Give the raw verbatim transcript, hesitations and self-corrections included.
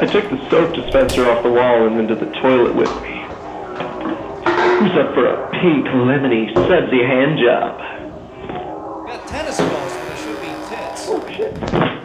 I took the soap dispenser off the wall and into the toilet with me. Who's up for a pink, lemony, sudsy handjob? Got tennis balls, but they should be tits. Oh, shit.